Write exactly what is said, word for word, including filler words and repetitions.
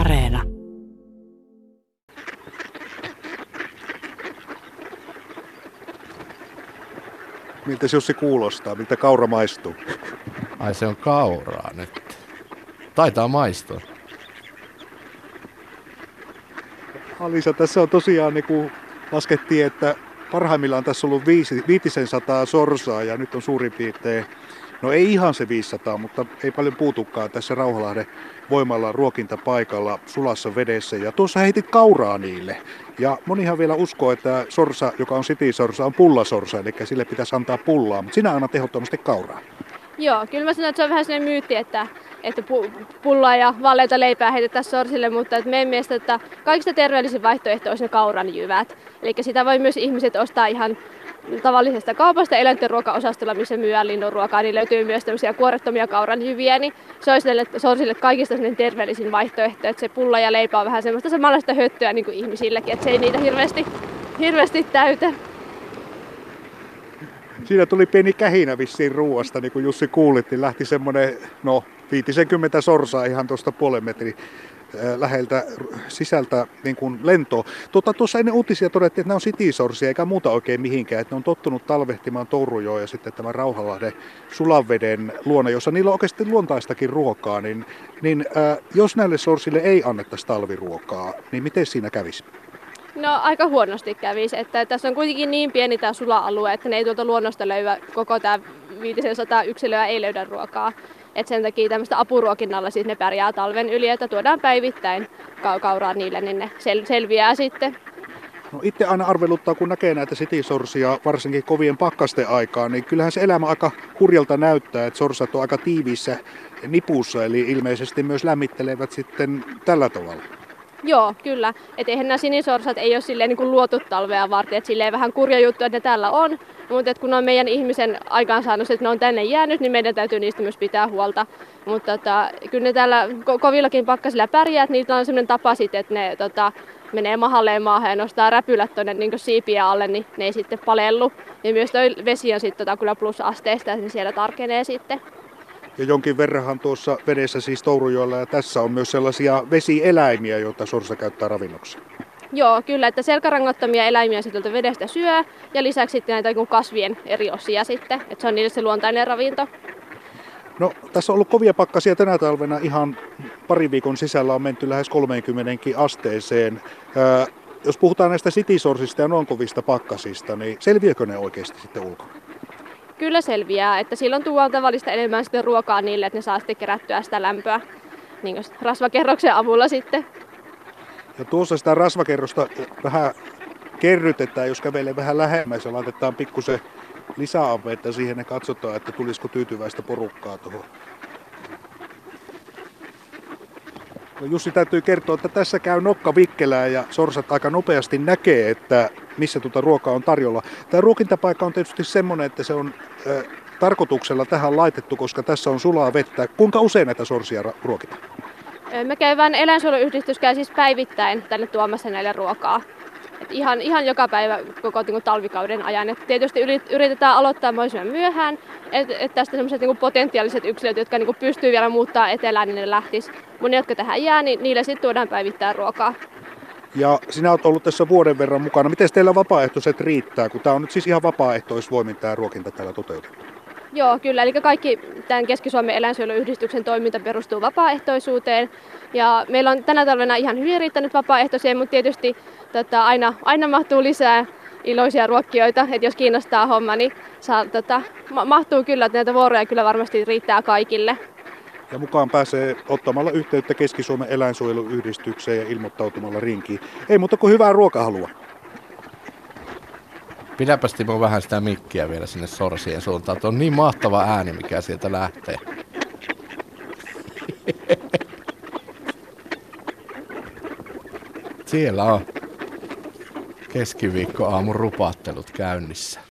Areena. Miltä se Jussi kuulostaa? Miltä kaura maistuu? Ai, se on kauraa nyt. Taitaa maistua. Alisa, tässä on tosiaan, niin kuin laskettiin, että parhaimmillaan tässä on ollut viisi, viitisensataa sorsaa ja nyt on suurin piirtein, no ei ihan se viisisataa, mutta ei paljon puutukaan tässä Rauhalahden voimalla ruokintapaikalla sulassa vedessä. Ja tuossa heitit kauraa niille. Ja monihan vielä uskoo, että sorsa, joka on sitisorsa, on pullasorsa, eli sille pitäisi antaa pullaa, mutta sinä annat ehdottomasti kauraa. Joo, kyllä mä sanon, että se on vähän sellainen myytti, että, että pullaa ja vaaleita leipää heitetään sorsille, mutta että meidän mielestä että kaikista terveellisin vaihtoehto olisi ne kauranjyvät. Eli sitä voi myös ihmiset ostaa ihan tavallisesta kaupasta eläinten ruokaosastolla, missä myydään linnunruokaa, niin löytyy myös tämmöisiä kuorettomia kauranjyviä, niin se olisi sorsille kaikista terveellisin vaihtoehto, että se pulla ja leipä on vähän semmoista samanlaista höttöä niin kuin ihmisilläkin, että se ei niitä hirveästi, hirveästi täytä. Siinä tuli pieni kähinä vissiin ruuasta, niin kuin Jussi kuulit, niin lähti semmoinen, no viisikymmentä sorsaa ihan tuosta puolen metrin läheltä sisältä niin kuin lentoon. Tuota, tuossa ennen uutisia todettiin, että nämä on sitisorsia eikä muuta oikein mihinkään, että ne on tottunut talvehtimaan Tourujoen ja sitten tämän Rauhalahden sulanveden luona, jossa niillä on oikeasti luontaistakin ruokaa, niin, niin äh, jos näille sorsille ei annettaisi talviruokaa, niin miten siinä kävisi? No aika huonosti kävisi, että tässä on kuitenkin niin pieni tämä sula-alue, että ne ei tuolta luonnosta löyä, koko tämä viisisataa yksilöä ei löydä ruokaa. Et sen takia tämmöistä apuruokinnalla siis ne pärjää talven yli, että tuodaan päivittäin kauraa niille, niin ne sel- selviää sitten. No itse aina arveluttaa, kun näkee näitä sitisorsia, varsinkin kovien pakkasten aikaan, niin kyllähän se elämä aika hurjalta näyttää, että sorsat on aika tiiviissä nipussa, eli ilmeisesti myös lämmittelevät sitten tällä tavalla. Joo, kyllä. Et eihän nämä sinisorsat ei ole silleen niin kuin luotu talvea varten, että silleen vähän kurja juttu, että ne täällä on. Mutta kun on meidän ihmisen aikaansaannus, että ne on tänne jäänyt, niin meidän täytyy niistä myös pitää huolta. Mutta tota, kyllä ne täällä ko- kovillakin pakkasilla pärjää, että niillä on sellainen tapa sitten, että ne tota, menee mahalleen maahan ja nostaa räpylät tuonne niin siipiä alle, niin ne ei sitten palellu. Ja myös tuo vesi on sitten tota, kyllä plusasteista, että se siellä tarkenee sitten. Ja jonkin verranhan tuossa vedessä siis Tourujoella ja tässä on myös sellaisia vesieläimiä, joita sorsa käyttää ravinnoksi. Joo, kyllä, että selkärangattomia eläimiä se tuolta vedestä syö ja lisäksi sitten näitä kasvien eri osia sitten, että se on niille se luontainen ravinto. No tässä on ollut kovia pakkasia tänä talvena, ihan pari viikon sisällä on menty lähes kolmeenkymmeneen asteeseen. Öö, jos puhutaan näistä sitisorsista ja noin kovista pakkasista, niin selviääkö ne oikeasti sitten ulkona? Kyllä selviää, että silloin tuodaan tavallista enemmän sitten ruokaa niille, että ne saa sitten kerättyä sitä lämpöä niin kuin rasvakerroksen avulla sitten. Ja tuossa sitä rasvakerrosta vähän kerrytetään, jos kävelee vähän lähemmäs ja laitetaan pikkusen lisäaveita siihen ja katsotaan, että tulisiko tyytyväistä porukkaa tuohon. No Jussi täytyy kertoa, että tässä käy nokka vikkelään ja sorsat aika nopeasti näkee, että missä tuota ruokaa on tarjolla. Tämä ruokintapaikka on tietysti semmoinen, että se on äh, tarkoituksella tähän laitettu, koska tässä on sulaa vettä. Kuinka usein näitä sorsia ruokitaan? Me käydään eläinsuojeluyhdistys käy siis päivittäin tänne tuomassa näille ruokaa. Et ihan, ihan joka päivä koko niin kuin talvikauden ajan. Et tietysti yritetään aloittaa mahdollisimman myöhään, että et tästä sellaiset niin kuin potentiaaliset yksilöt, jotka niin kuin pystyy vielä muuttaa etelään, niin ne lähtis. Mun ne, jotka tähän jää, niin niille sitten tuodaan päivittäin ruokaa. Ja sinä olet ollut tässä vuoden verran mukana. Miten teillä vapaaehtoiset riittää, kun tämä on nyt siis ihan vapaaehtoisvoimin tämä ruokinta täällä toteutettu? Joo, kyllä. Eli kaikki tämän Keski-Suomen eläinsuojeluyhdistyksen toiminta perustuu vapaaehtoisuuteen. Ja meillä on tänä talvena ihan hyvin riittänyt vapaaehtoisia, mutta tietysti tota, aina, aina mahtuu lisää iloisia ruokkijoita. Että jos kiinnostaa homma, niin saa, tota, ma- mahtuu kyllä, että näitä vuoroja kyllä varmasti riittää kaikille. Ja mukaan pääsee ottamalla yhteyttä Keski-Suomen eläinsuojeluyhdistykseen ja ilmoittautumalla rinkiin. Ei muuta kuin hyvää ruokahalua. Pidäpäs Timo vähän sitä mikkiä vielä sinne sorsien suuntaan. Tuo on niin mahtava ääni, mikä sieltä lähtee. Siellä on keskiviikkoaamun rupattelut käynnissä.